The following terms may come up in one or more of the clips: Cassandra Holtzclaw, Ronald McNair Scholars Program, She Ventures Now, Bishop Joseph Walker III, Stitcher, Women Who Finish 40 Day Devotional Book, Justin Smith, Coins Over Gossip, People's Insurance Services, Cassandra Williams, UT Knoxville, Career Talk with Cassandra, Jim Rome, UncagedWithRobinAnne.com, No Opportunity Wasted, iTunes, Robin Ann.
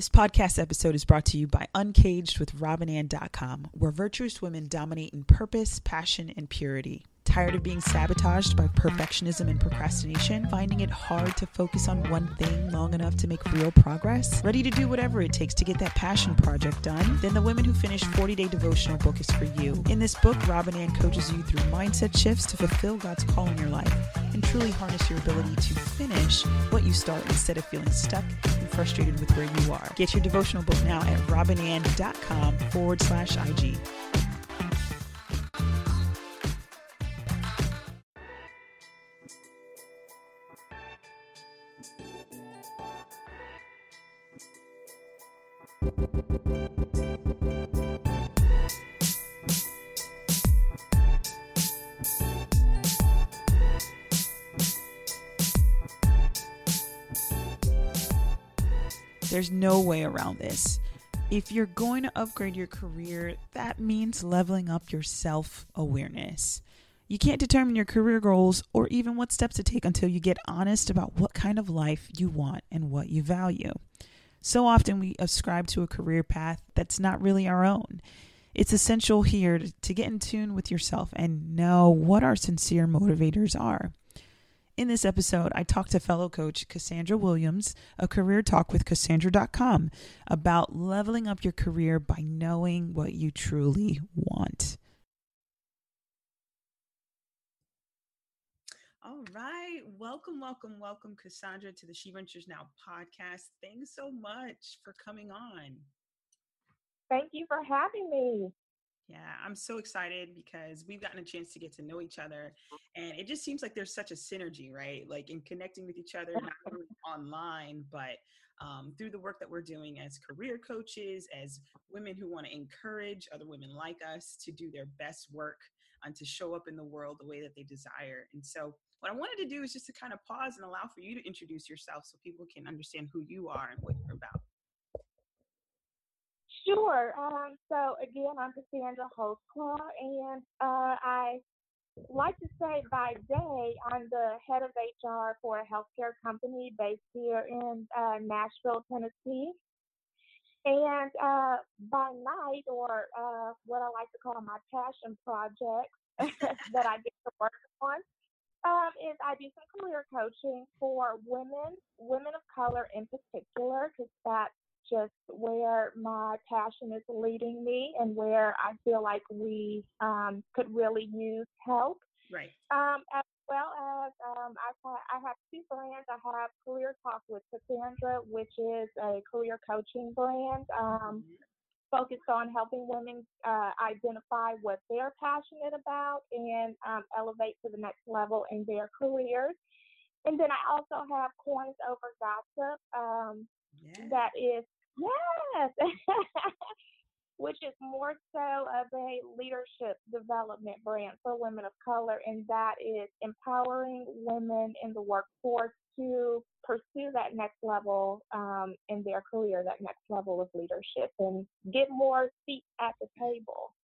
This podcast episode is brought to you by UncagedWithRobinAnne.com, where virtuous women dominate in purpose, passion, and purity. Tired of being sabotaged by perfectionism and procrastination? Finding it hard to focus on one thing long enough to make real progress? Ready to do whatever it takes to get that passion project done? Then the Women Who Finish 40 Day Devotional Book is for you. In this book, Robin Ann coaches you through mindset shifts to fulfill God's call in your life and truly harness your ability to finish what you start instead of feeling stuck and frustrated with where you are. Get your devotional book now at robinann.com/IG. There's no way around this. If you're going to upgrade your career, that means leveling up your self-awareness. You can't determine your career goals or even what steps to take until you get honest about what kind of life you want and what you value. So often we ascribe to a career path that's not really our own. It's essential here to get in tune with yourself and know what our sincere motivators are. In this episode, I talked to fellow coach Cassandra Williams of Career Talk with Cassandra.com about leveling up your career by knowing what you truly want. All right. Welcome, Cassandra, to the She Ventures Now podcast. Thanks so much for coming on. Thank you for having me. Yeah, I'm so excited because we've gotten a chance to get to know each other, and it just seems like there's such a synergy, right? Like in connecting with each other, not only online, but through the work that we're doing as career coaches, as women who want to encourage other women like us to do their best work and to show up in the world the way that they desire. And so what I wanted to do is just to kind of pause and allow for you to introduce yourself so people can understand who you are and what you're about. Sure. So again, I'm Cassandra Holtzclaw, and I like to say by day, I'm the head of HR for a healthcare company based here in Nashville, Tennessee. And by night, or what I like to call my passion projects that I get to work on, is I do some career coaching for women of color in particular, because that's just where my passion is leading me and where I feel like we could really use help. Right. As well as I have two brands. I have Career Talk with Cassandra, which is a career coaching brand focused on helping women identify what they're passionate about and elevate to the next level in their careers. And then I also have Coins Over Gossip. That is, which is more so of a leadership development brand for women of color, and that is empowering women in the workforce to pursue that next level in their career, that next level of leadership, and get more seats at the table.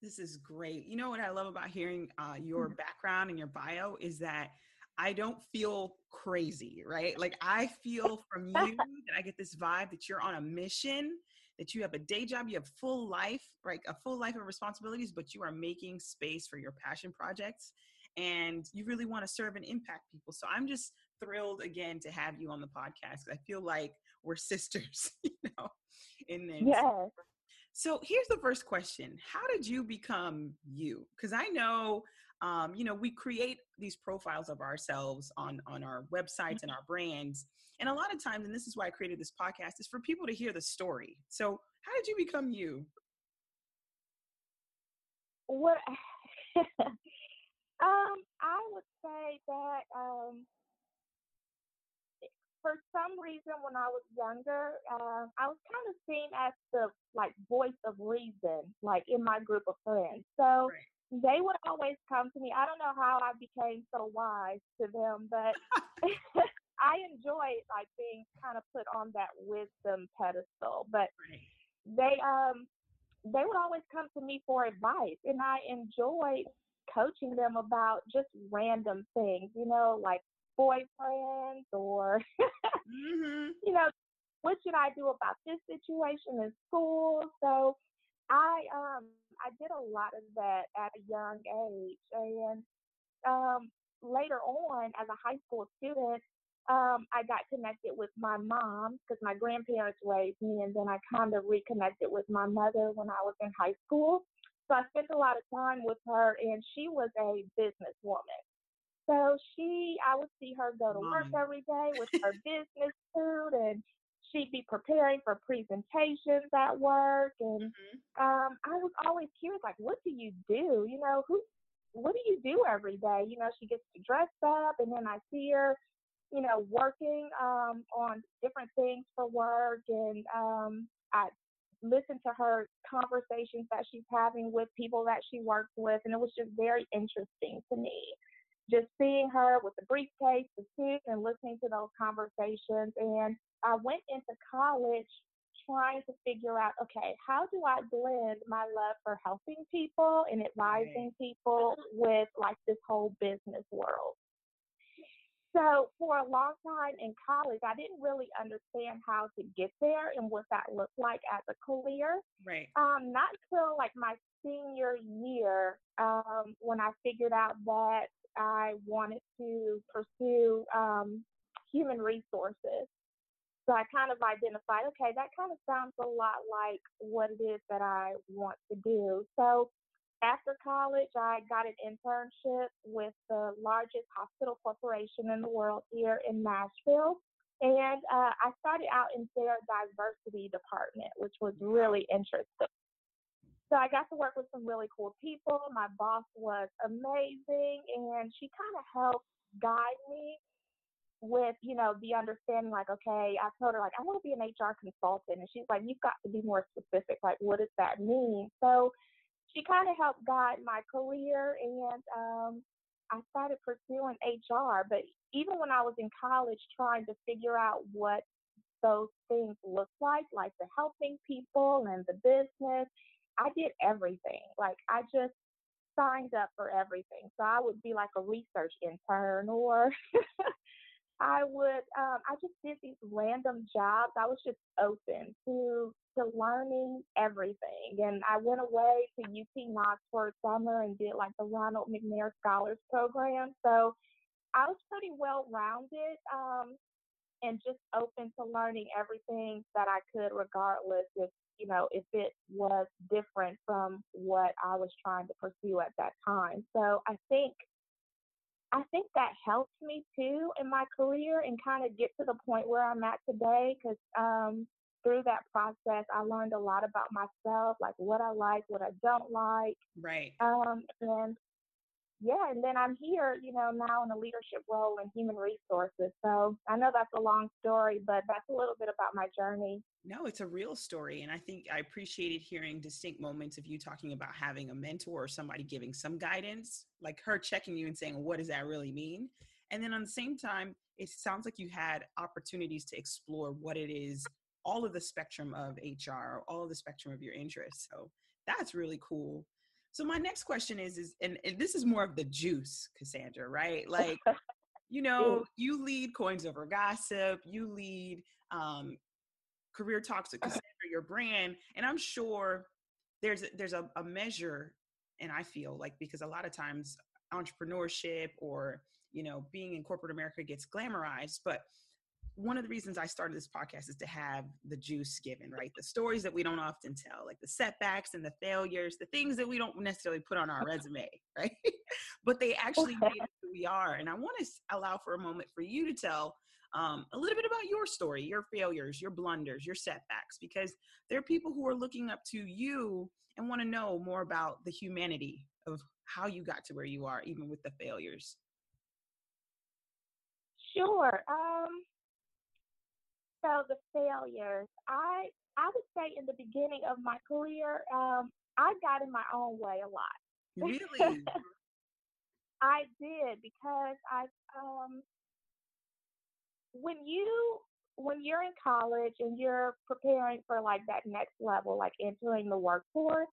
This is great. You know what I love about hearing your background and your bio is that I don't feel crazy, right? Like I feel from you that I get this vibe that you're on a mission, that you have a day job, you have full life, right? A full life of responsibilities, but you are making space for your passion projects and you really want to serve and impact people. So I'm just thrilled again to have you on the podcast. I feel like we're sisters, in this. Yeah. So here's the first question. How did you become you? Because I know, we create these profiles of ourselves on our websites and our brands. And a lot of times, and this is why I created this podcast, is for people to hear the story. So how did you become you? Well, I would say that for some reason, when I was younger, I was kind of seen as the voice of reason, in my group of friends. So they would always come to me. I don't know how I became so wise to them, but I enjoyed being kind of put on that wisdom pedestal. But they would always come to me for advice, and I enjoyed coaching them about just random things, boyfriends or what should I do about this situation in school? So I did a lot of that at a young age. And later on, as a high school student, I got connected with my mom because my grandparents raised me, and then I kind of reconnected with my mother when I was in high school. So I spent a lot of time with her, and she was a businesswoman. So I would see her go to work every day with her business suit, and she'd be preparing for presentations at work. And I was always curious, like, what do you do? You know, what do you do every day? You know, she gets dressed up, and then I see her, you know, working on different things for work. And I listen to her conversations that she's having with people that she works with. And it was just very interesting to me, just seeing her with the briefcase, the suit, and listening to those conversations. And I went into college trying to figure out, okay, how do I blend my love for helping people and advising people with like this whole business world? So for a long time in college, I didn't really understand how to get there and what that looked like as a career. Right. Not until like my senior year when I figured out that I wanted to pursue human resources. So I kind of identified, okay, that kind of sounds a lot like what it is that I want to do. So after college, I got an internship with the largest hospital corporation in the world here in Nashville. And I started out in their diversity department, which was really interesting. So I got to work with some really cool people. My boss was amazing, and she kind of helped guide me with, you know, the understanding, like, okay, I told her, like, I want to be an HR consultant. And she's like, you've got to be more specific. Like, what does that mean? So she kind of helped guide my career, and I started pursuing HR. But even when I was in college trying to figure out what those things looked like the helping people and the business, I did everything. Like, I just signed up for everything. So I would be like a research intern, or I would, I just did these random jobs. I was just open to learning everything. And I went away to UT Knoxville for a summer and did like the Ronald McNair Scholars Program. So I was pretty well-rounded and just open to learning everything that I could, regardless if, you know, if it was different from what I was trying to pursue at that time. So I think that helped me too in my career and kind of get to the point where I'm at today, because through that process, I learned a lot about myself, like what I like, what I don't like. Right. And then I'm here, you know, now in a leadership role in human resources. So I know that's a long story, but that's a little bit about my journey. No, it's a real story. And I think I appreciated hearing distinct moments of you talking about having a mentor or somebody giving some guidance, like her checking you and saying, what does that really mean? And then on the same time, it sounds like you had opportunities to explore what it is, all of the spectrum of HR, all of the spectrum of your interests. So that's really cool. So my next question is and this is more of the juice, Cassandra, right? Like, you know, you lead Coins Over Gossip, you lead Career Talks with Cassandra, your brand. And I'm sure there's a measure, and I feel like, because a lot of times entrepreneurship or, you know, being in corporate America gets glamorized, but one of the reasons I started this podcast is to have the juice given, right? The stories that we don't often tell, like the setbacks and the failures, the things that we don't necessarily put on our resume, right? But they actually made us who we are. And I want to allow for a moment for you to tell a little bit about your story, your failures, your blunders, your setbacks, because there are people who are looking up to you and want to know more about the humanity of how you got to where you are, even with the failures. Sure. So the failures, I would say in the beginning of my career, I got in my own way a lot. Really? I did, because when you're in college and you're preparing for like that next level, like entering the workforce,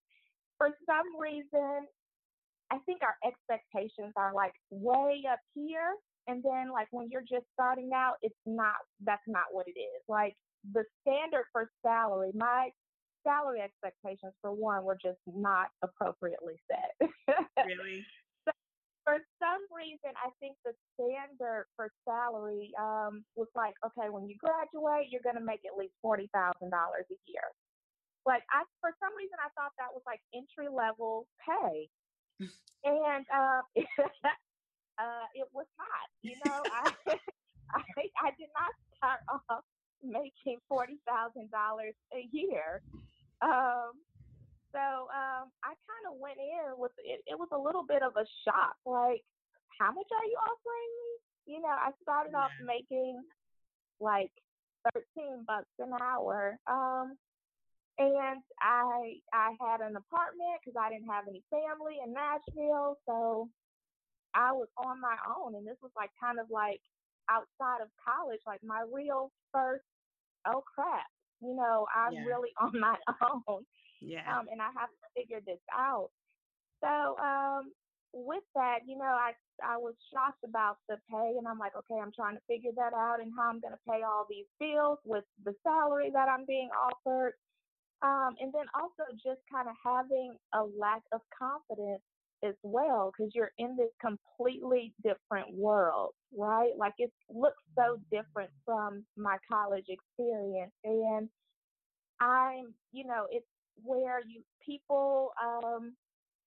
for some reason, I think our expectations are like way up here. And then, like, when you're just starting out, that's not what it is. Like, the standard for salary, my salary expectations, for one, were just not appropriately set. Really? So for some reason, I think the standard for salary was like, okay, when you graduate, you're going to make at least $40,000 a year. Like, for some reason, I thought that was like entry-level pay. And it was not. You know, I did not start off making $40,000 a year. So I kind of went in with it. It was a little bit of a shock. Like, how much are you offering me? You know, I started off making like $13 an hour. And I had an apartment because I didn't have any family in Nashville. So I was on my own. And this was like kind of like outside of college, like my real first, oh crap, you know, I'm really on my own. Yeah. And I have to figure this out. So with that, you know, I was shocked about the pay, and I'm like, okay, I'm trying to figure that out and how I'm going to pay all these bills with the salary that I'm being offered. And then also just kind of having a lack of confidence as well, because you're in this completely different world, right? Like, it looks so different from my college experience. And I'm, you know, it's where people,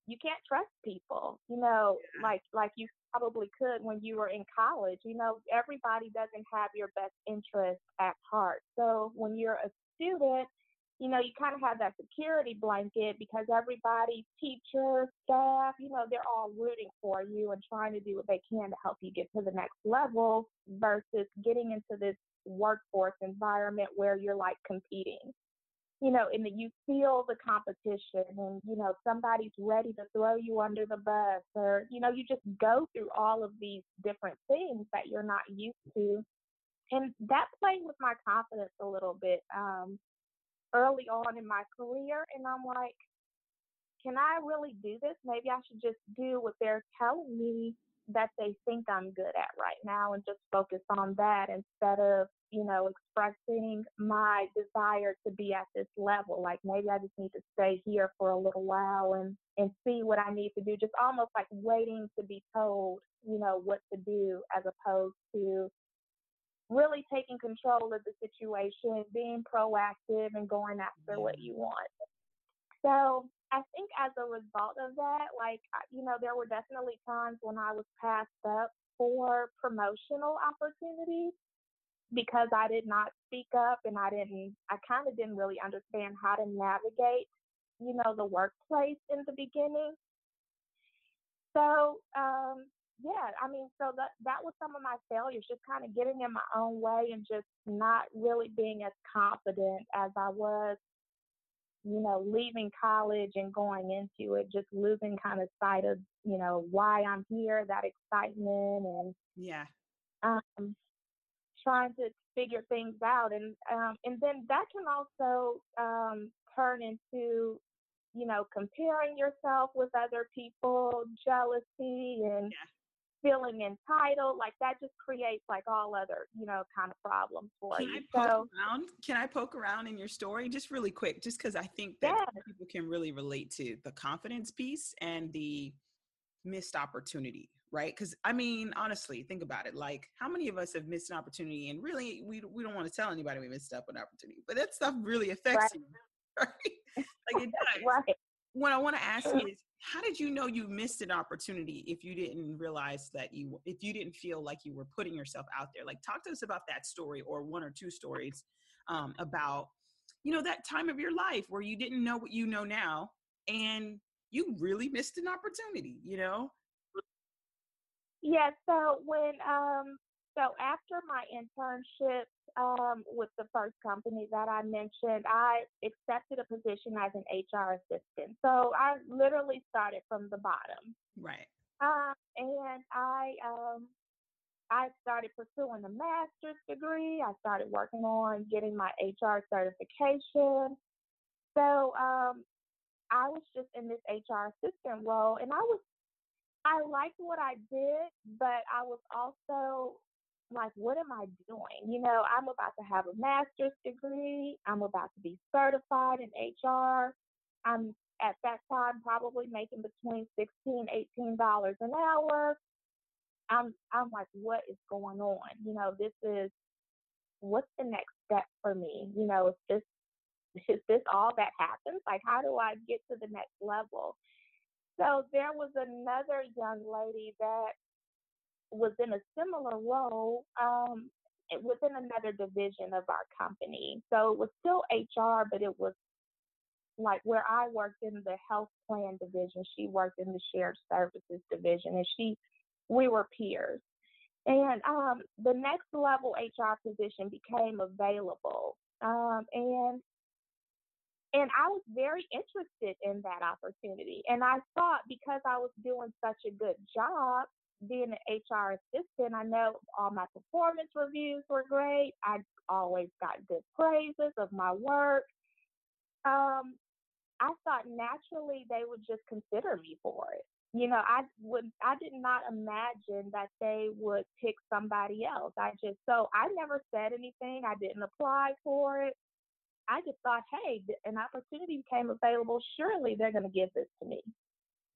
you can't trust people, you know, like you probably could when you were in college. You know, everybody doesn't have your best interest at heart. So when you're a student, you know, you kind of have that security blanket because everybody, teacher, staff, you know, they're all rooting for you and trying to do what they can to help you get to the next level versus getting into this workforce environment where you're like competing, you know, and you feel the competition and, you know, somebody's ready to throw you under the bus or, you know, you just go through all of these different things that you're not used to. And that played with my confidence a little bit. Early on in my career, and I'm like, can I really do this? Maybe I should just do what they're telling me that they think I'm good at right now and just focus on that instead of, you know, expressing my desire to be at this level. Like, maybe I just need to stay here for a little while and see what I need to do, just almost like waiting to be told, you know, what to do as opposed to really taking control of the situation, being proactive and going after what you want. So I think as a result of that, like, you know, there were definitely times when I was passed up for promotional opportunities because I did not speak up and I kind of didn't really understand how to navigate, you know, the workplace in the beginning. So, yeah, I mean, so that was some of my failures, just kind of getting in my own way and just not really being as confident as I was, you know, leaving college and going into it, just losing kind of sight of, you know, why I'm here, that excitement and trying to figure things out. And then that can also turn into, you know, comparing yourself with other people, jealousy and feeling entitled, like that just creates like all other, you know, kind of problems for you. Can I poke around in your story just really quick, just because I think that people can really relate to the confidence piece and the missed opportunity, right? Because I mean, honestly, think about it. Like, how many of us have missed an opportunity? And really, we don't want to tell anybody we missed up an opportunity, but that stuff really affects you. Right? Like, it does. Right. What I want to ask you is, how did you know you missed an opportunity if you didn't realize that if you didn't feel like you were putting yourself out there? Like, talk to us about that story or one or two stories about, you know, that time of your life where you didn't know what you know now and you really missed an opportunity, you know? Yeah. So when, so after my internship with the first company that I mentioned, I accepted a position as an HR assistant. So I literally started from the bottom. Right. And I started pursuing a master's degree. I started working on getting my HR certification. So I was just in this HR assistant role, and I liked what I did, but I was also like, what am I doing? You know, I'm about to have a master's degree. I'm about to be certified in HR. I'm at that time probably making between $16, $18 an hour. I'm like, what is going on? You know, this is, what's the next step for me? You know, is this all that happens? Like, how do I get to the next level? So there was another young lady that was in a similar role within another division of our company. So it was still HR, but it was like where I worked in the health plan division, she worked in the shared services division, and we were peers. And the next level HR position became available. And I was very interested in that opportunity. And I thought, because I was doing such a good job being an HR assistant, I know all my performance reviews were great. I always got good praises of my work. I thought naturally they would just consider me for it. You know, I did not imagine that they would pick somebody else. So I never said anything. I didn't apply for it. I just thought, hey, an opportunity became available. Surely they're going to give this to me,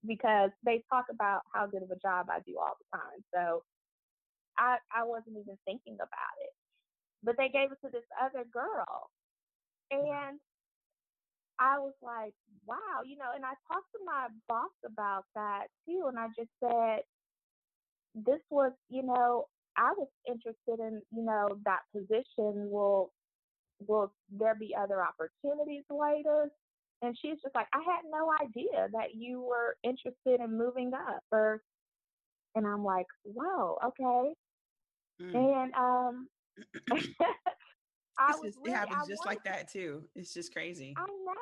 because they talk about how good of a job I do all the time. So I wasn't even thinking about it. But they gave it to this other girl. And I was like, wow, you know, and I talked to my boss about that too. And I just said, this was, you know, I was interested in, you know, that position. Will there be other opportunities later? And she's just like, I had no idea that you were interested in moving up. And I'm like, whoa, okay. And it happens like that too. It's just crazy. I know.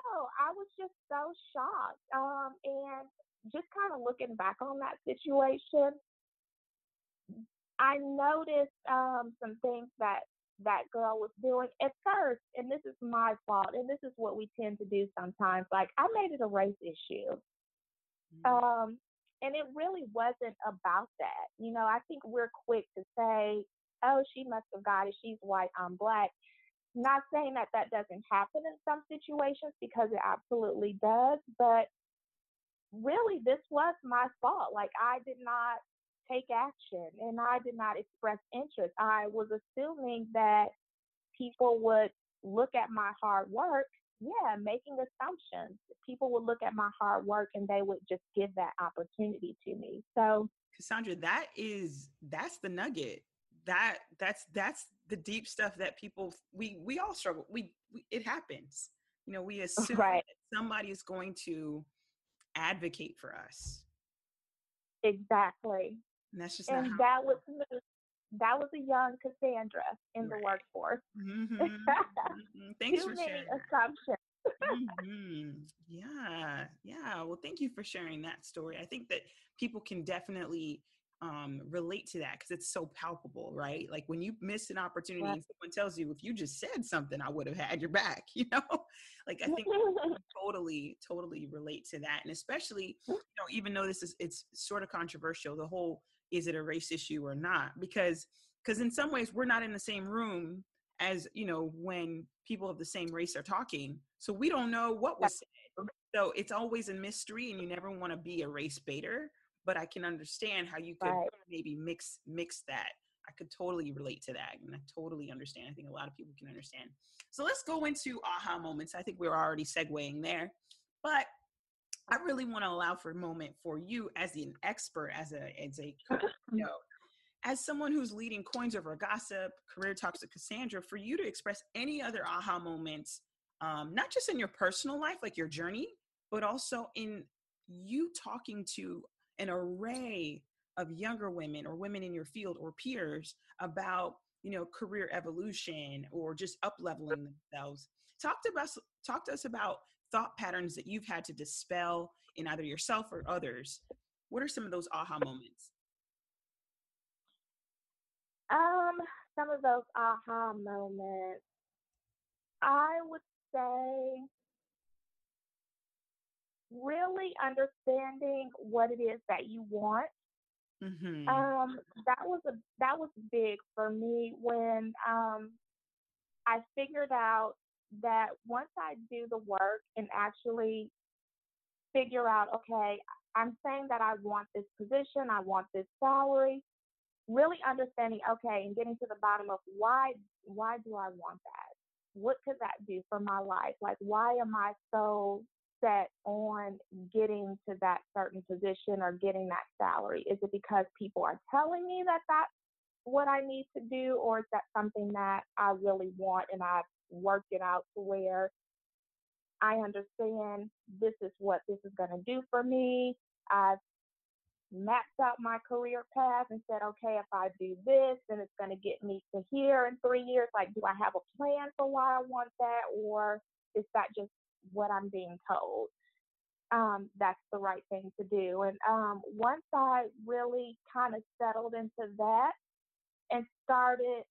I was just so shocked. And just kind of looking back on that situation, I noticed some things that girl was doing at first, and this is my fault, and this is what we tend to do sometimes. Like, I made it a race issue. And it really wasn't about that. You know, I think we're quick to say, oh, she must have got it. She's white, I'm black. Not saying that that doesn't happen in some situations, because it absolutely does, but really this was my fault. Like, I did not take action, and I did not express interest. I was assuming that people would look at my hard work. Yeah, making assumptions. People would look at my hard work and they would just give that opportunity to me. So, Cassandra, that's the nugget. That's the deep stuff that people, we all struggle. We it happens. You know, we assume that somebody is going to advocate for us. Exactly. And that's just not how it works. That was a young Cassandra in the workforce. Thanks for sharing. Too many assumptions. Yeah. Well, thank you for sharing that story. I think that people can definitely relate to that, because it's so palpable, right? Like, when you miss an opportunity and someone tells you, if you just said something, I would have had your back, you know? Like, I think totally relate to that. And especially, you know, even though it's sort of controversial, the whole, is it a race issue or not? Because in some ways we're not in the same room as, you know, when people of the same race are talking. So we don't know what was said. So it's always a mystery, and you never want to be a race baiter. But I can understand how you could maybe mix that. I could totally relate to that, and I totally understand. I think a lot of people can understand. So let's go into aha moments. I think we're already segueing there, but I really want to allow for a moment for you as an expert, as a coach, you know, as someone who's leading Coins Over Gossip, Career Talks with Cassandra, for you to express any other aha moments, not just in your personal life, like your journey, but also in you talking to an array of younger women or women in your field or peers about, you know, career evolution or just up-leveling themselves. Talk to us about thought patterns that you've had to dispel in either yourself or others. What are some of those aha moments? Some of those aha moments, I would say, really understanding what it is that you want Mm-hmm. That was big for me when I figured out that once I do the work and actually figure out, okay, I'm saying that I want this position, I want this salary, really understanding, okay, and getting to the bottom of why do I want that? What could that do for my life? Like, why am I so set on getting to that certain position or getting that salary? Is it because people are telling me that that's what I need to do, or is that something that I really want and I've worked it out to where I understand this is what this is going to do for me? I've mapped out my career path and said, okay, if I do this, then it's going to get me to here in 3 years. Like, do I have a plan for why I want that, or is that just what I'm being told? That's the right thing to do. And once I really kind of settled into that and started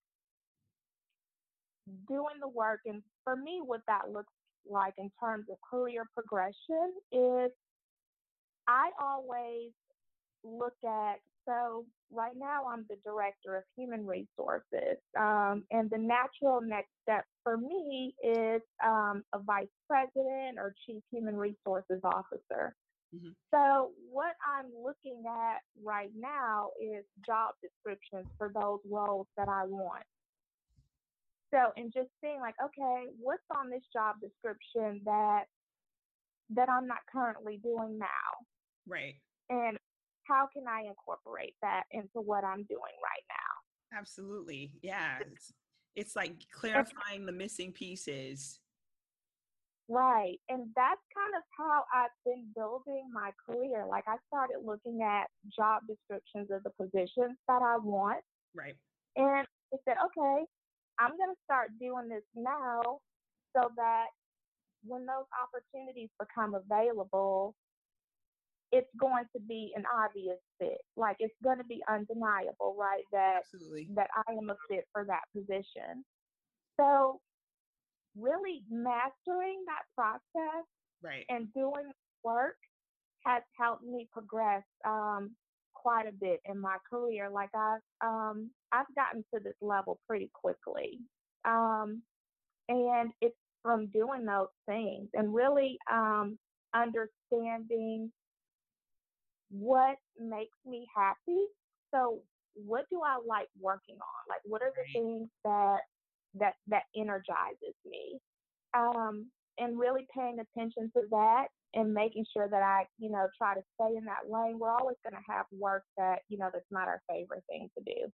doing the work, and for me, what that looks like in terms of career progression is I always look at, so right now I'm the director of human resources, and the natural next step for me is a vice president or chief human resources officer. Mm-hmm. So what I'm looking at right now is job descriptions for those roles that I want. So, and just seeing like, okay, what's on this job description that I'm not currently doing now? Right. And how can I incorporate that into what I'm doing right now? Absolutely. Yeah. It's like clarifying the missing pieces. Right. And that's kind of how I've been building my career. Like, I started looking at job descriptions of the positions that I want. Right. And I said, okay, I'm going to start doing this now so that when those opportunities become available, it's going to be an obvious fit. Like, it's going to be undeniable, right? That Absolutely. That I am a fit for that position. So really mastering that process right. and doing work has helped me progress quite a bit in my career. Like, I've gotten to this level pretty quickly. And it's from doing those things and really understanding what makes me happy. So what do I like working on? Like, what are the things that energizes me? And really paying attention to that and making sure that I, try to stay in that lane. We're always going to have work that, that's not our favorite thing to do,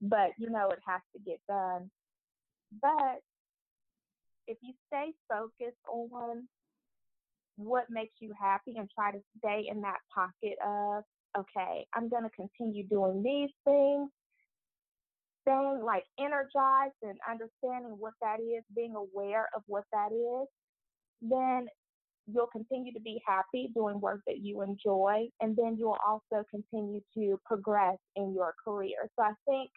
but it has to get done. But if you stay focused on what makes you happy and try to stay in that pocket of, okay, I'm going to continue doing these things, staying like energized and understanding what that is, being aware of what that is, then you'll continue to be happy doing work that you enjoy. And then you'll also continue to progress in your career. So I think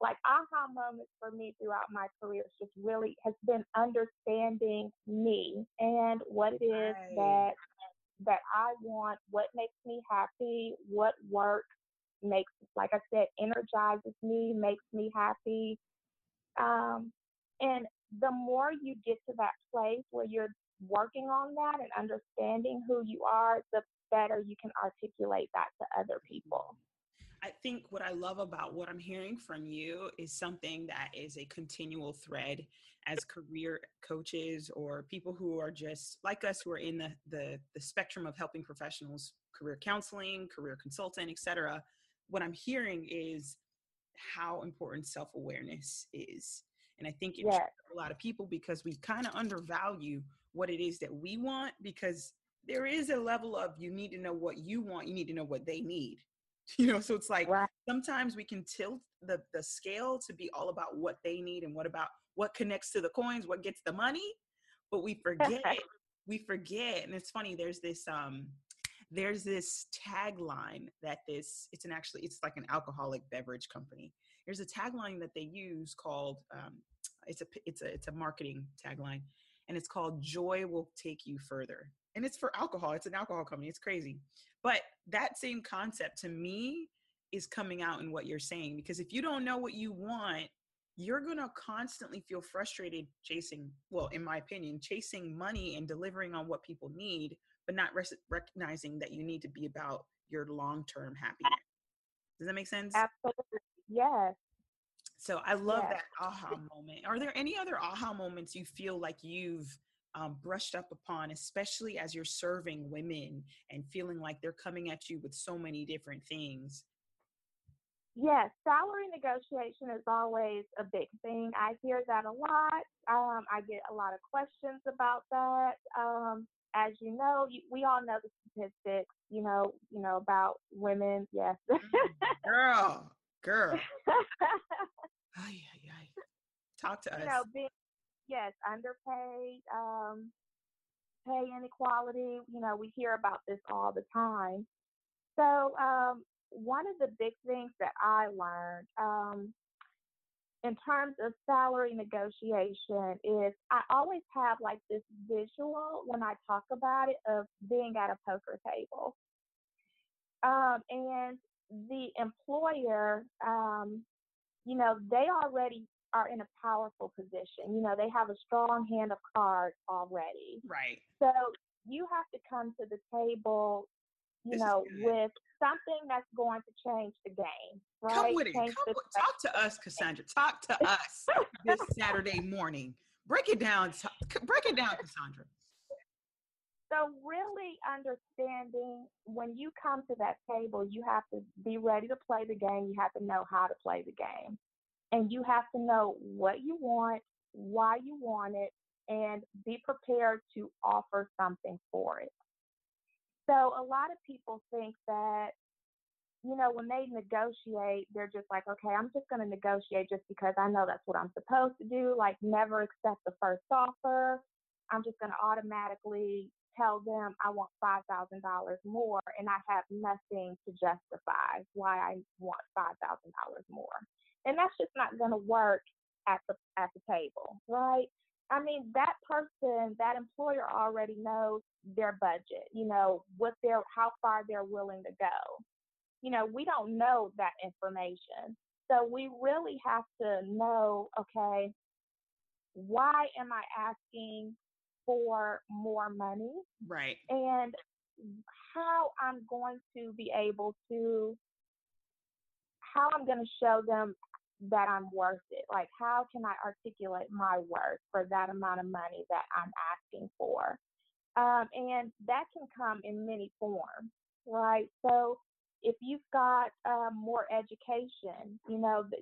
like aha moments for me throughout my career just really has been understanding me and what it is that I want, what makes me happy, what work makes, like I said, energizes me, makes me happy. And the more you get to that place where you're working on that and understanding who you are, the better you can articulate that to other people. I think what I love about what I'm hearing from you is something that is a continual thread as career coaches or people who are just like us, who are in the spectrum of helping professionals, career counseling, career consultant, etc. What I'm hearing is how important self-awareness is. And I think it's a lot of people, because we kind of undervalue what it is that we want, because there is a level of, you need to know what you want. You need to know what they need. So it's like sometimes we can tilt the scale to be all about what they need and what connects to the coins, what gets the money, but we forget. And it's funny, there's this tagline that it's like an alcoholic beverage company. There's a tagline that they use called, it's a marketing tagline. and it's called Joy Will Take You Further. And it's for alcohol. It's an alcohol company. It's crazy. But that same concept to me is coming out in what you're saying, because if you don't know what you want, you're going to constantly feel frustrated chasing, well, in my opinion, chasing money and delivering on what people need, but not recognizing that you need to be about your long-term happiness. Does that make sense? Absolutely. Yes. So I love that aha moment. Are there any other aha moments you feel like you've brushed up upon, especially as you're serving women and feeling like they're coming at you with so many different things? Yes, salary negotiation is always a big thing. I hear that a lot. I get a lot of questions about that. As you know, we all know the statistics, you know about women. Yes. Girl. Ay. Talk to us. Underpaid, pay inequality. We hear about this all the time. So, one of the big things that I learned in terms of salary negotiation is I always have like this visual when I talk about it of being at a poker table. And the employer, they already are in a powerful position. They have a strong hand of cards already. Right. So you have to come to the table, with something that's going to change the game, right? Come with it. Talk to us, Cassandra. Talk to us this Saturday morning. Break it down. Break it down, Cassandra. So really understanding when you come to that table, you have to be ready to play the game. You have to know how to play the game. And you have to know what you want, why you want it, and be prepared to offer something for it. So a lot of people think that, when they negotiate, they're just like, okay, I'm just going to negotiate just because I know that's what I'm supposed to do. Like never accept the first offer. I'm just going to automatically tell them I want $5,000 more and I have nothing to justify why I want $5,000 more. And that's just not going to work at the table, right? I mean, that person, that employer already knows their budget, what how far they're willing to go. We don't know that information. So we really have to know, okay, why am I asking for more money? Right. And how I'm going to be able to, how I'm going to show them that I'm worth it. Like, how can I articulate my worth for that amount of money that I'm asking for? And that can come in many forms, right? So if you've got more education,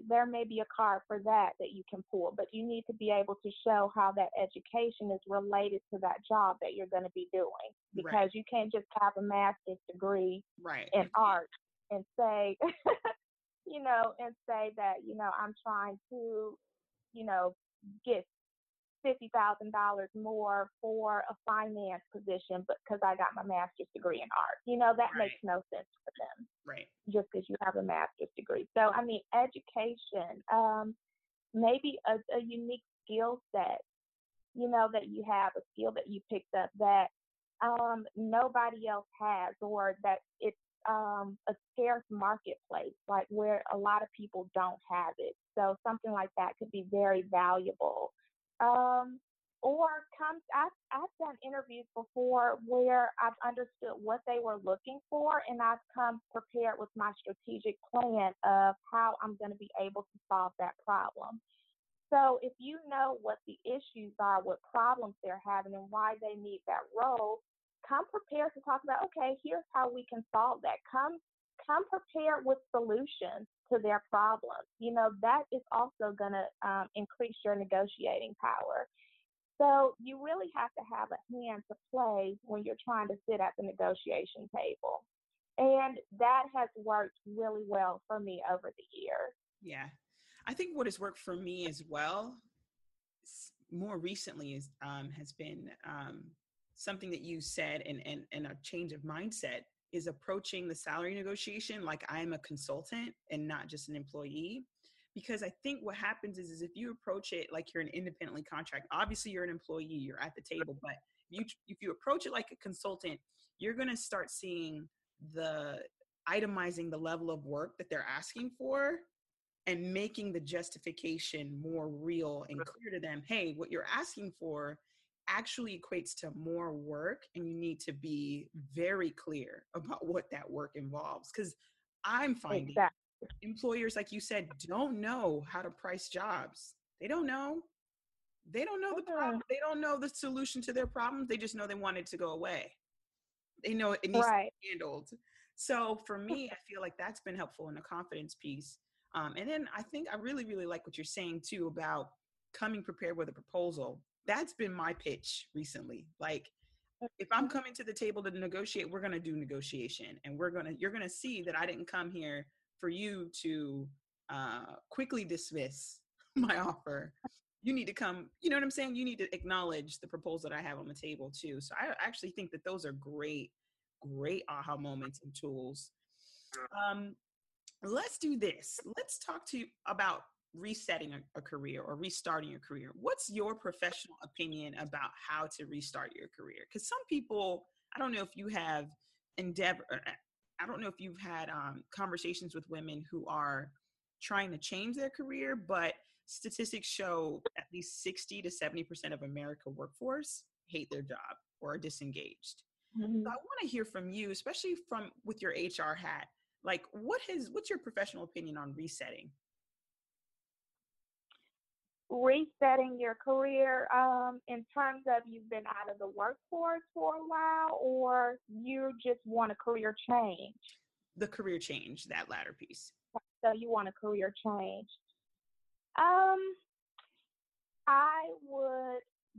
there may be a card for that you can pull, but you need to be able to show how that education is related to that job that you're going to be doing, because right. You can't just have a master's degree right. in art and say, that, I'm trying to, get $50,000 more for a finance position, but because I got my master's degree in art, that right. makes no sense for them. Right. Just because you have a master's degree. So, I mean, education, maybe a unique skill set, that you have, a skill that you picked up that nobody else has, or that it's a scarce marketplace, like where a lot of people don't have it. So something like that could be very valuable. I've done interviews before where I've understood what they were looking for, and I've come prepared with my strategic plan of how I'm going to be able to solve that problem. So if you know what the issues are, what problems they're having, and why they need that role, come prepared to talk about, okay, here's how we can solve that. Come prepared with solutions to their problems. That is also going to increase your negotiating power. So you really have to have a hand to play when you're trying to sit at the negotiation table. And that has worked really well for me over the years. Yeah. I think what has worked for me as well, more recently, is has been something that you said and a change of mindset is approaching the salary negotiation like I'm a consultant and not just an employee, Because I think what happens is if you approach it like you're an independently contract, obviously you're an employee, you're at the table, but if you approach it like a consultant, you're going to start seeing the itemizing the level of work that they're asking for and making the justification more real and clear to them. Hey, what you're asking for actually equates to more work, and you need to be very clear about what that work involves. Because I'm finding employers, like you said, don't know how to price jobs. They don't know. They don't know the problem. They don't know the solution to their problems. They just know they want it to go away. They know it needs to be handled. So for me, I feel like that's been helpful in the confidence piece. And then I think I really, really like what you're saying too about coming prepared with a proposal. That's been my pitch recently. Like, if I'm coming to the table to negotiate, we're going to do negotiation, and you're going to see that I didn't come here for you to quickly dismiss my offer. You need to come, you know what I'm saying? You need to acknowledge the proposal that I have on the table too. So I actually think that those are great, great aha moments and tools. Let's do this. Let's talk to you about resetting a career or restarting your career. What's your professional opinion about how to restart your career? Because some people, I don't know if you have I don't know if you've had conversations with women who are trying to change their career, but statistics show at least 60 to 70% of America workforce hate their job or are disengaged. Mm-hmm. So I want to hear from you, especially with your HR hat, like what's your professional opinion on resetting? Resetting your career in terms of you've been out of the workforce for a while, or you just want a career change? The career change, that latter piece. So you want a career change.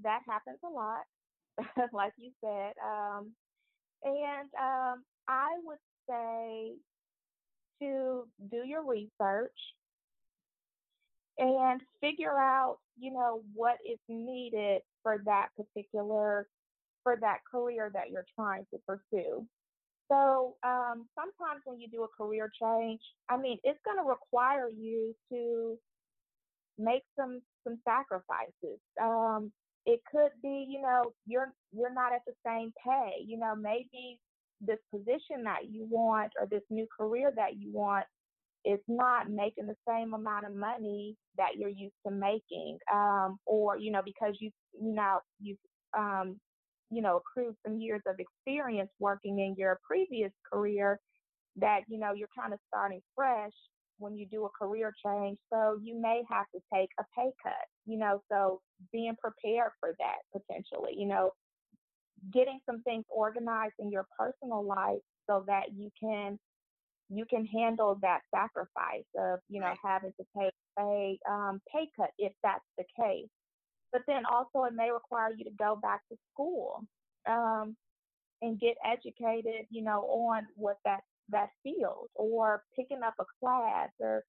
That happens a lot, like you said. And I would say to do your research and figure out, what is needed for that career that you're trying to pursue. So sometimes when you do a career change, it's going to require you to make some sacrifices. It could be, you're not at the same pay. Maybe this position that you want or this new career that you want, it's not making the same amount of money that you're used to making, or because you've accrued some years of experience working in your previous career, that you're kind of starting fresh when you do a career change. So you may have to take a pay cut, so being prepared for that potentially, getting some things organized in your personal life so that you can handle that sacrifice of, having to take a pay cut if that's the case. But then also it may require you to go back to school and get educated, on what that field, or picking up a class, or,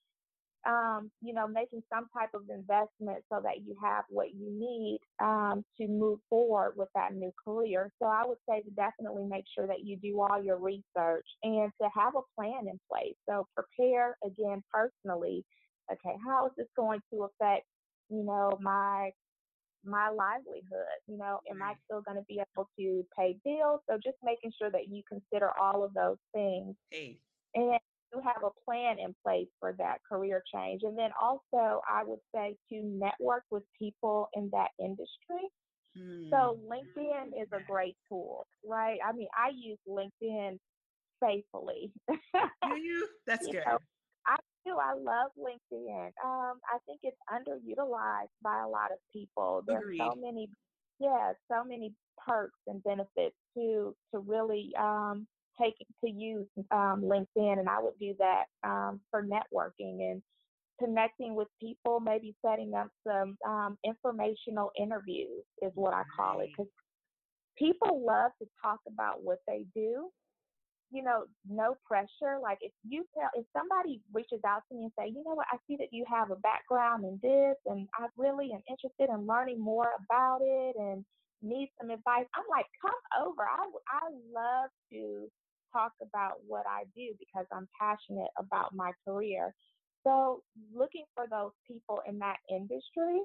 making some type of investment so that you have what you need to move forward with that new career. So I would say to definitely make sure that you do all your research and to have a plan in place. So prepare again personally. Okay, how is this going to affect, my livelihood? Am I still going to be able to pay bills? So just making sure that you consider all of those things. Hey. And you have a plan in place for that career change. And then also I would say to network with people in that industry. Mm. So LinkedIn is a great tool, right? I use LinkedIn faithfully. Do you? That's good. I do. I love LinkedIn. I think it's underutilized by a lot of people. There's so many perks and benefits to really use LinkedIn, and I would do that for networking and connecting with people, maybe setting up some informational interviews is what I call it, because people love to talk about what they do. No pressure. Like if somebody reaches out to me and say, I see that you have a background in this, and I really am interested in learning more about it and need some advice, I'm like, come over. I love to talk about what I do because I'm passionate about my career. So looking for those people in that industry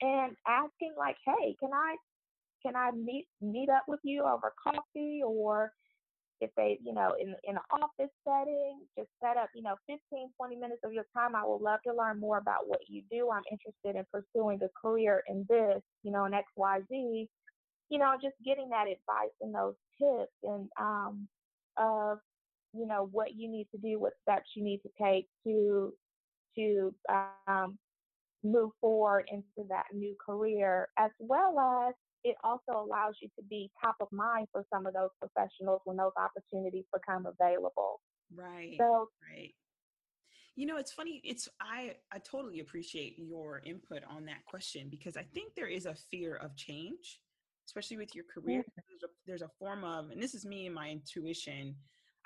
and asking like, hey, can I meet up with you over coffee? Or if they, in an office setting, just set up, 15, 20 minutes of your time. I would love to learn more about what you do. I'm interested in pursuing a career in this, in XYZ, just getting that advice and those tips and of, what you need to do, what steps you need to take to move forward into that new career, as well as it also allows you to be top of mind for some of those professionals when those opportunities become available. Right. So, right. It's funny. I totally appreciate your input on that question, because I think there is a fear of change, especially with your career. Yeah. There's a form of, and this is me and my intuition,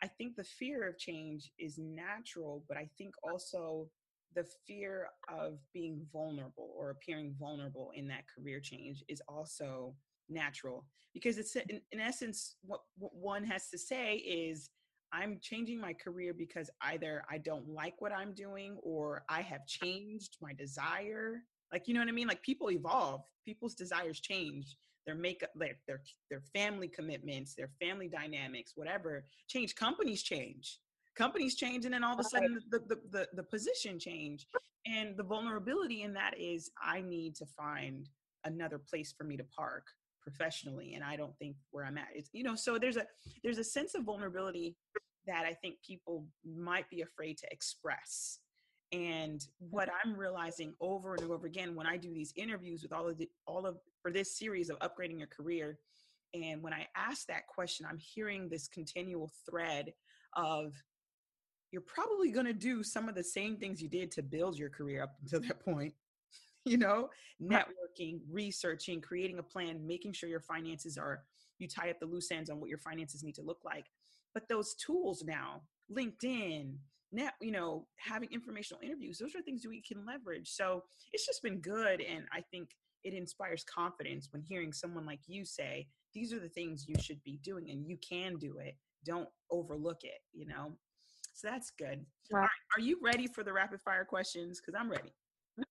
I think the fear of change is natural, but I think also the fear of being vulnerable or appearing vulnerable in that career change is also natural, because it's in essence, what one has to say is, I'm changing my career because either I don't like what I'm doing or I have changed my desire. Like, you know what I mean? Like, people evolve, people's desires change, their makeup, like their family commitments, their family dynamics, whatever change, companies change. And then all of a sudden the position change, and the vulnerability in that is, I need to find another place for me to park professionally. And I don't think where I'm at, it's, so there's a sense of vulnerability that I think people might be afraid to express. And what I'm realizing over and over again, when I do these interviews with for this series of upgrading your career, and when I ask that question, I'm hearing this continual thread of, you're probably going to do some of the same things you did to build your career up until that point, networking, researching, creating a plan, making sure your finances you tie up the loose ends on what your finances need to look like. But those tools now, LinkedIn, having informational interviews, those are things that we can leverage. So it's just been good. And I think it inspires confidence when hearing someone like you say, these are the things you should be doing and you can do it. Don't overlook it, So that's good. Right. All right. Are you ready for the rapid fire questions? Because I'm ready. Yeah.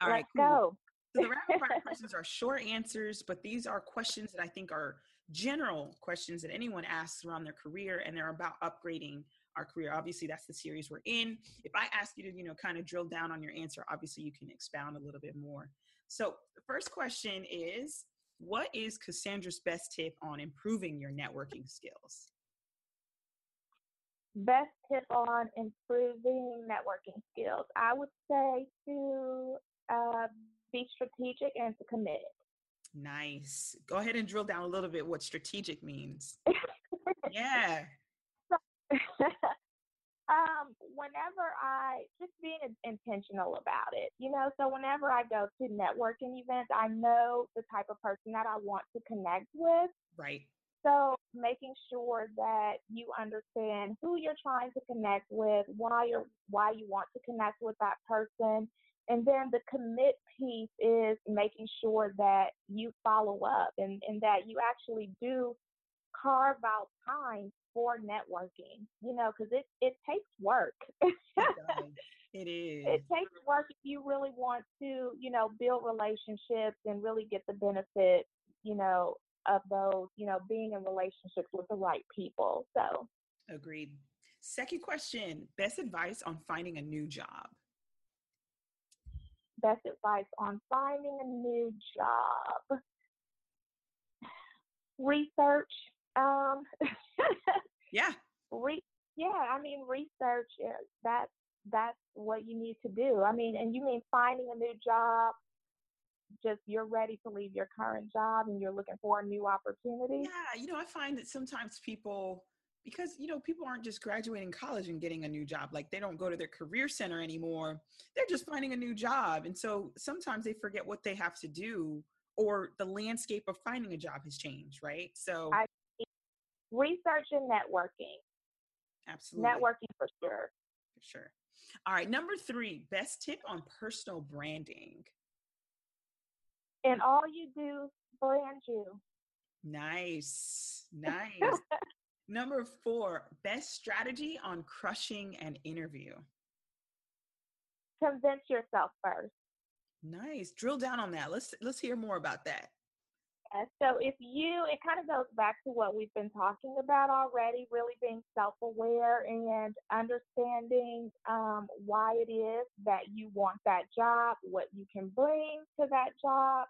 All right. Cool. So the rapid fire questions are short answers, but these are questions that I think are general questions that anyone asks around their career, and they're about upgrading our career. Obviously, that's the series we're in. If I ask you to, kind of drill down on your answer, obviously you can expound a little bit more. So the first question is, what is Cassandra's best tip on improving your networking skills? Best tip on improving networking skills, I would say to be strategic and to commit. Nice. Go ahead and drill down a little bit what strategic means. Yeah. Whenever I just being intentional about it, so whenever I go to networking events, I know the type of person that I want to connect with. Right. So making sure that you understand who you're trying to connect with, why you want to connect with that person. And then the commit piece is making sure that you follow up and that you actually do carve out time for networking, because it takes work. It is. It takes work if you really want to, build relationships and really get the benefit, of those, being in relationships with the right people. So agreed. Second question, best advice on finding a new job. Best advice on finding a new job. Research. Yeah. Research, that's what you need to do. And you mean finding a new job, just you're ready to leave your current job and you're looking for a new opportunity? Yeah. I find that sometimes people, because, people aren't just graduating college and getting a new job. Like, they don't go to their career center anymore. They're just finding a new job. And so sometimes they forget what they have to do, or the landscape of finding a job has changed. Right. So research and networking. Absolutely. Networking for sure. For sure. All right. Number 3, best tip on personal branding. And all you do, brand you. Nice. Number 4, best strategy on crushing an interview. Convince yourself first. Nice. Drill down on that. Let's hear more about that. Yeah, so it kind of goes back to what we've been talking about already, really being self-aware and understanding why it is that you want that job, what you can bring to that job.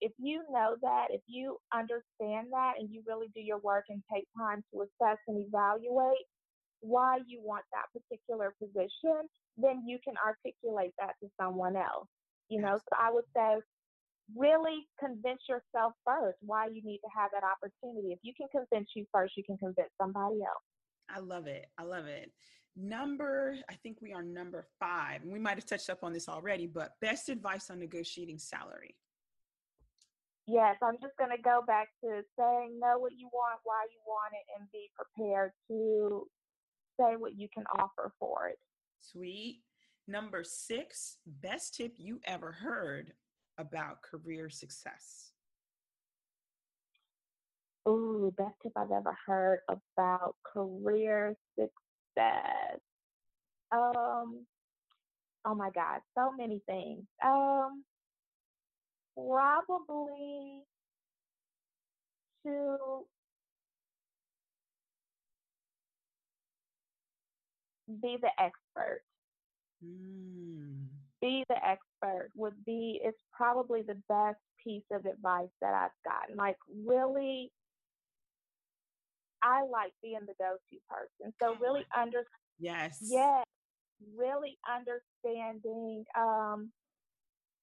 If you know that, if you understand that, and you really do your work and take time to assess and evaluate why you want that particular position, then you can articulate that to someone else. You know, so I would say really convince yourself first why you need to have that opportunity. If you can convince you first, you can convince somebody else. I love it. I love it. I think we are number 5. We might have touched up on this already, but best advice on negotiating salary. Yes, I'm just going to go back to saying, know what you want, why you want it, and be prepared to say what you can offer for it. Sweet. Number 6, best tip you ever heard about career success. Ooh, best tip I've ever heard about career success. Oh my God, so many things. Probably to be the expert. Be the expert would be, it's probably the best piece of advice that I've gotten. Like, really, I like being the go-to person. So really understanding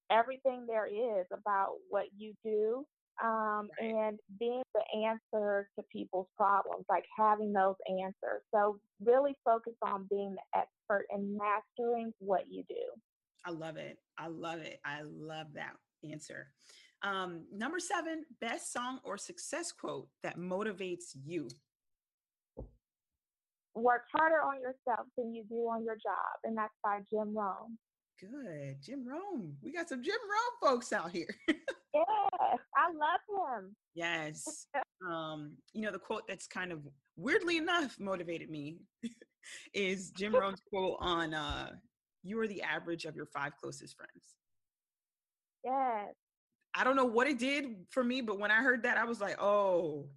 everything there is about what you do, and being the answer to people's problems, like having those answers. So really focus on being the expert and mastering what you do. I love it. I love it. I love that answer. Number 7, best song or success quote that motivates you. Work harder on yourself than you do on your job. And that's by Jim Rome. Good. Jim Rome. We got some Jim Rome folks out here. Yes. I love him. Yes. The quote that's kind of weirdly enough motivated me is Jim Rome's quote on, you are the average of your 5 closest friends. Yes. I don't know what it did for me, but when I heard that, I was like, oh,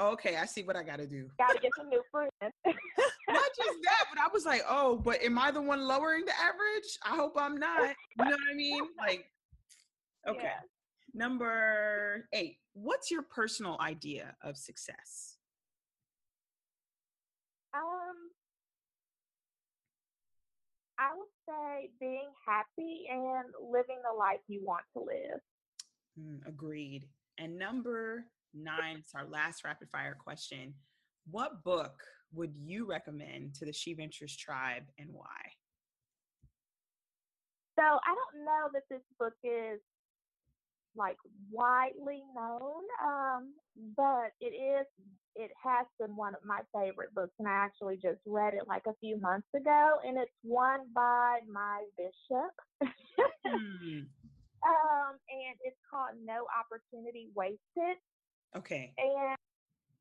okay, I see what I got to do. Got to get some new friends. Not just that, but I was like, oh, but am I the one lowering the average? I hope I'm not. You know what I mean? Like, okay. Yeah. Number 8, what's your personal idea of success? I would say being happy and living the life you want to live. Agreed. And number 9, it's our last rapid fire question. What book would you recommend to the She Ventures tribe and why? So I don't know that this book is like widely known, but it has been one of my favorite books, and I actually just read it like a few months ago, and it's one by my bishop. And it's called No Opportunity Wasted. Okay. And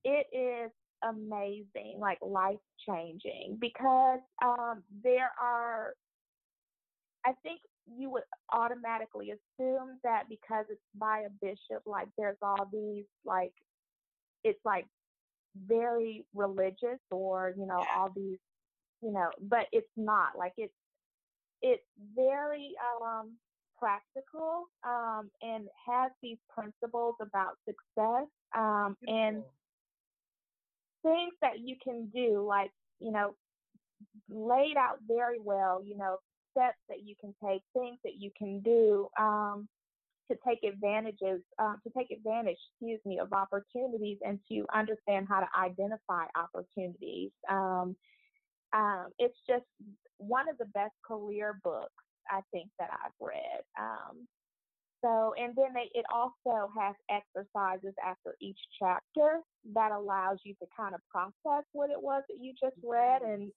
it is amazing, like life-changing, because there are, I think you would automatically assume that because it's by a bishop, like there's all these, like, it's like very religious or, you know, all these, you know, but it's not. Like it's very practical, and has these principles about success, and things that you can do, like, you know, laid out very well, you know, steps that you can take, things that you can do to take advantage of opportunities, and to understand how to identify opportunities. It's just one of the best career books, I think, that I've read. And then it also has exercises after each chapter that allows you to kind of process what it was that you just read and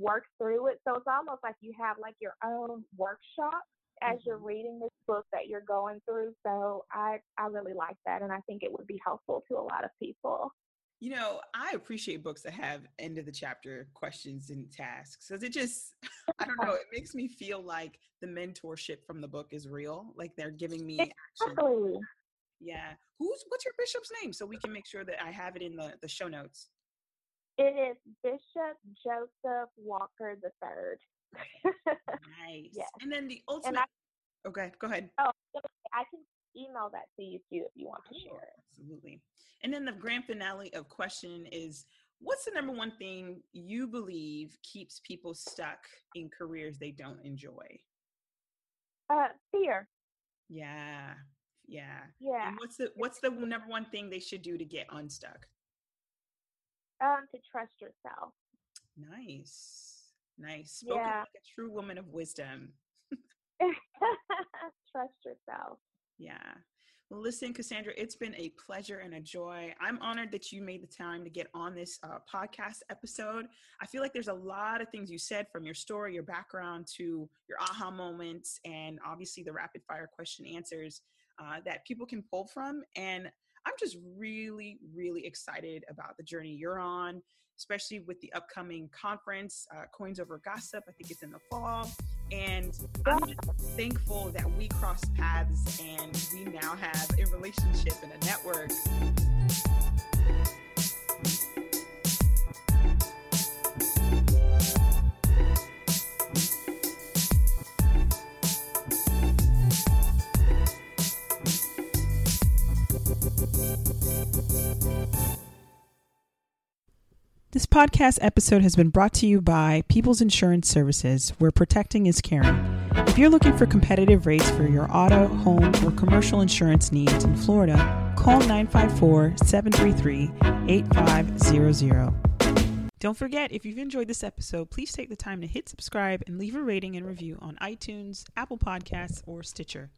work through it. So it's almost like you have like your own workshop as you're reading this book that you're going through. So I really like that, and I think it would be helpful to a lot of people. You know, I appreciate books that have end of the chapter questions and tasks. Because it just, I don't know, it makes me feel like the mentorship from the book is real. Like they're giving me action. Yeah. What's your bishop's name? So we can make sure that I have it in the show notes. It is Bishop Joseph Walker III. Nice. Yes. And then the ultimate. Okay, go ahead. Oh, I can email that to you too if you want to share it. Absolutely. And then the grand finale of question is, what's the number one thing you believe keeps people stuck in careers they don't enjoy? Fear. Yeah. And what's the number one thing they should do to get unstuck? To trust yourself. Nice. Spoken like a true woman of wisdom. Trust yourself. Yeah. Well, listen, Cassandra, it's been a pleasure and a joy. I'm honored that you made the time to get on this podcast episode. I feel like there's a lot of things you said, from your story, your background, to your aha moments, and obviously the rapid fire question answers that people can pull from. And I'm just really, really excited about the journey you're on, especially with the upcoming conference, Coins Over Gossip. I think it's in the fall. And I'm just thankful that we crossed paths and we now have a relationship and a network. This podcast episode has been brought to you by People's Insurance Services, where protecting is caring. If you're looking for competitive rates for your auto, home, or commercial insurance needs in Florida, call 954-733-8500. Don't forget, if you've enjoyed this episode, please take the time to hit subscribe and leave a rating and review on iTunes, Apple Podcasts, or Stitcher.